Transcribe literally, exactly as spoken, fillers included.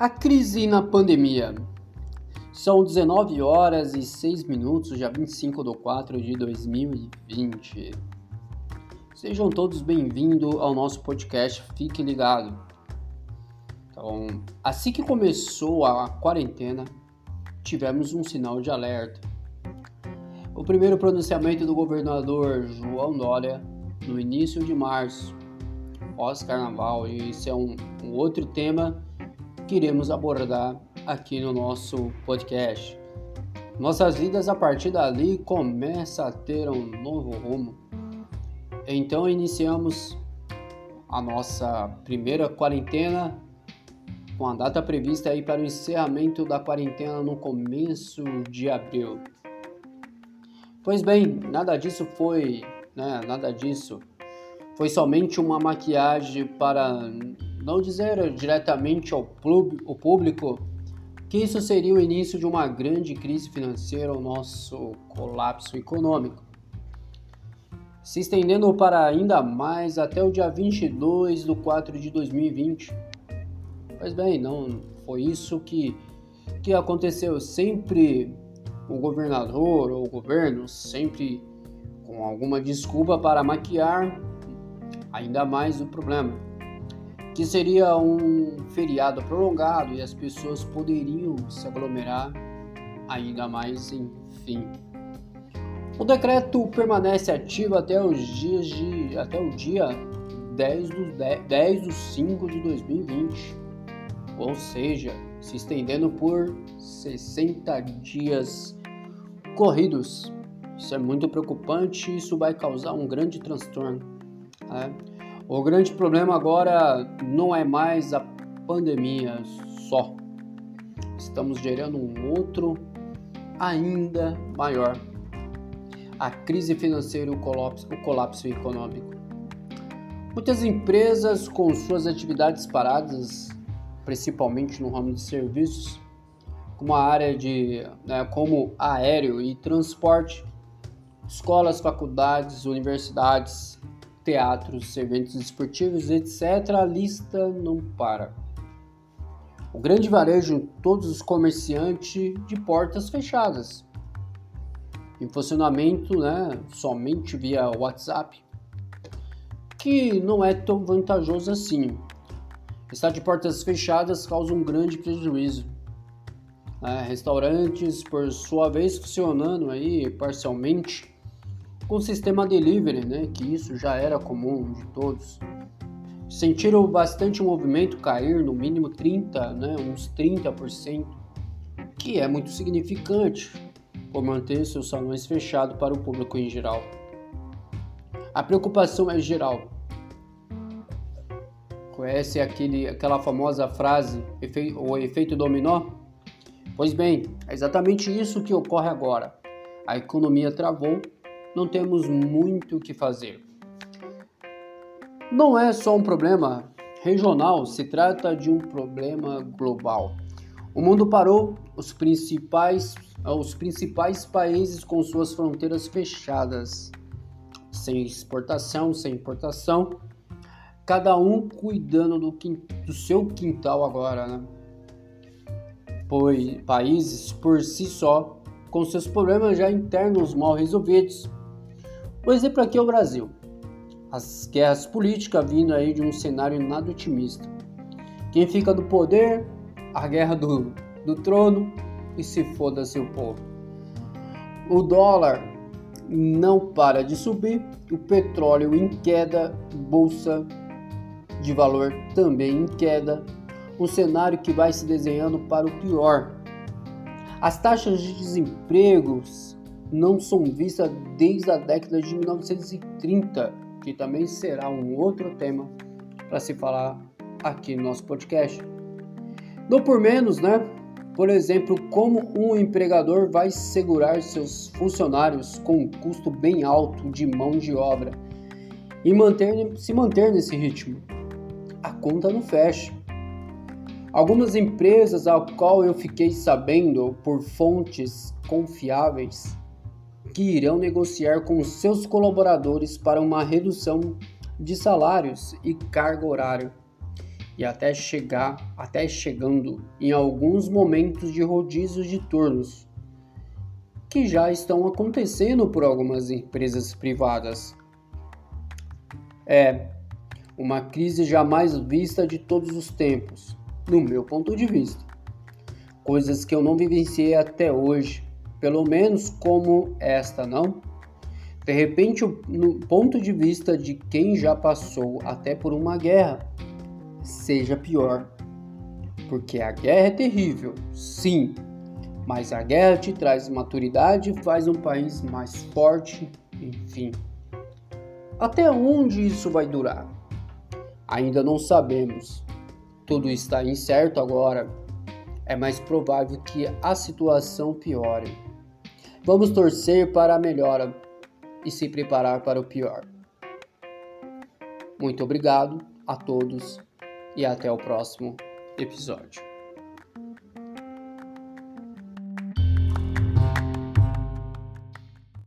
A crise na pandemia. São dezenove horas e seis minutos, dia vinte e cinco de quatro de dois mil e vinte. Sejam todos bem-vindos ao nosso podcast Fique Ligado. Então, assim que começou a quarentena, tivemos um sinal de alerta. O primeiro pronunciamento do governador João Dória no início de março, pós-carnaval, e esse é um, um outro tema que iremos abordar aqui no nosso podcast. Nossas vidas a partir dali começam a ter um novo rumo. Então iniciamos a nossa primeira quarentena com a data prevista aí para o encerramento da quarentena no começo de abril. Pois bem, nada disso foi, né, nada disso foi somente uma maquiagem para não dizer diretamente ao público que isso seria o início de uma grande crise financeira, o nosso colapso econômico, se estendendo para ainda mais até o dia vinte e dois de quatro de dois mil e vinte. Pois bem, não foi isso que, que aconteceu. Sempre o governador ou o governo, sempre com alguma desculpa para maquiar ainda mais o problema, que seria um feriado prolongado e as pessoas poderiam se aglomerar ainda mais, enfim. O decreto permanece ativo até, os dias de, até o dia dez de cinco de dois mil e vinte, ou seja, se estendendo por sessenta dias corridos. Isso é muito preocupante e isso vai causar um grande transtorno, né? O grande problema agora não é mais a pandemia só. Estamos gerando um outro ainda maior. A crise financeira e o colapso, o colapso econômico. Muitas empresas com suas atividades paradas, principalmente no ramo de serviços, como a área de, né, como aéreo e transporte, escolas, faculdades, universidades, teatros, eventos esportivos, etcétera. A lista não para. O grande varejo, todos os comerciantes de portas fechadas, em funcionamento, né, somente via WhatsApp, que não é tão vantajoso assim. Estar de portas fechadas causa um grande prejuízo. É, restaurantes, por sua vez, funcionando aí parcialmente, com o sistema delivery, né, que isso já era comum de todos. Sentiram bastante o movimento cair no mínimo trinta por cento, né, uns trinta por cento, que é muito significante por manter seus salões fechados para o público em geral. A preocupação é geral. Conhece aquele, aquela famosa frase, o efeito dominó? Pois bem, é exatamente isso que ocorre agora. A economia travou. Não temos muito o que fazer. Não é só um problema regional, se trata de um problema global. O mundo parou, os principais, os principais países com suas fronteiras fechadas, sem exportação, sem importação, cada um cuidando do, do seu quintal agora, né? Pois países por si só, com seus problemas já internos mal resolvidos. O exemplo aqui é o Brasil. As guerras políticas vindo aí de um cenário nada otimista. Quem fica do poder, a guerra do, do trono e se foda seu povo. O dólar não para de subir, o petróleo em queda, bolsa de valor também em queda. Um cenário que vai se desenhando para o pior. As taxas de desemprego não são vistas desde a década de mil novecentos e trinta, que também será um outro tema para se falar aqui no nosso podcast. Não por menos, né? Por exemplo, como um empregador vai segurar seus funcionários com um custo bem alto de mão de obra e manter, se manter nesse ritmo? A conta não fecha. Algumas empresas ao qual eu fiquei sabendo por fontes confiáveis que irão negociar com seus colaboradores para uma redução de salários e carga horária e até chegar, até chegando em alguns momentos de rodízios de turnos, que já estão acontecendo por algumas empresas privadas. É uma crise jamais vista de todos os tempos, no meu ponto de vista. Coisas que eu não vivenciei até hoje, pelo menos como esta, não? De repente, no ponto de vista de quem já passou até por uma guerra, seja pior. Porque a guerra é terrível, sim. Mas a guerra te traz maturidade e faz um país mais forte, enfim. Até onde isso vai durar? Ainda não sabemos. Tudo está incerto agora. É mais provável que a situação piore. Vamos torcer para a melhora e se preparar para o pior. Muito obrigado a todos e até o próximo episódio.